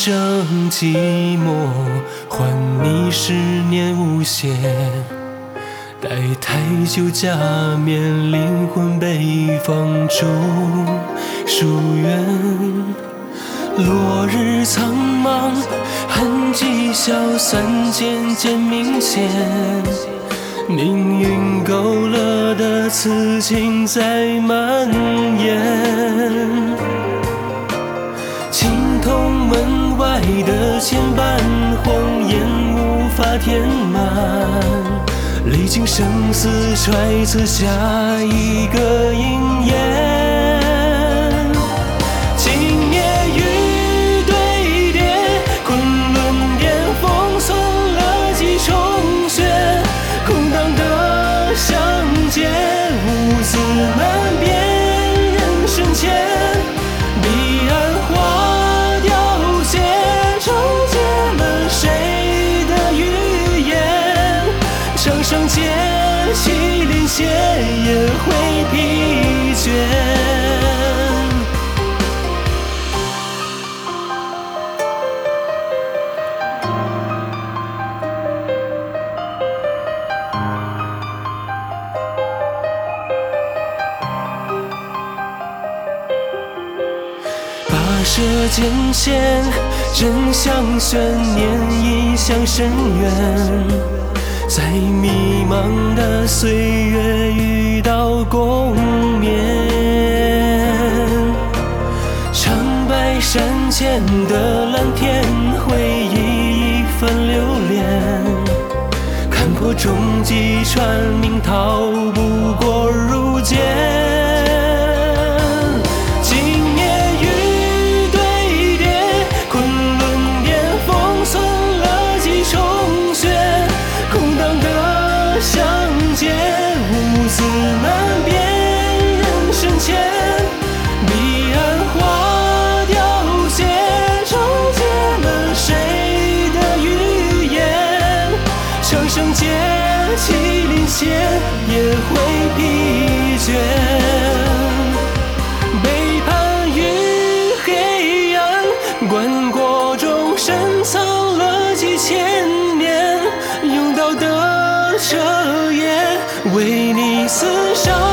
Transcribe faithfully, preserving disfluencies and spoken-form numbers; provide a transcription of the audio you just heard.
生寂寞，还你十年无邪，待太久加冕，灵魂被放逐疏远，落日苍茫，痕迹消散渐渐明显，命运勾勒的此情在蔓延，从门外的牵绊，谎言无法填满，历经生死揣测下一个应验。今夜雨堆叠，昆仑巅峰存了几重雪，空荡的相见，无字难辨人生前。上街起临斜，也会疲倦。跋涉艰险，真相悬念影响深渊，在迷茫的岁月遇到共眠，长白山间的蓝天，回忆一番留恋，看破终极传命，逃不过如剑。字难辨人生前，彼岸花凋谢，终结了谁的预言，长生劫起临斜，也会疲倦，背叛于黑暗，棺椁中深藏了几千年，用刀的彻夜为你厮守。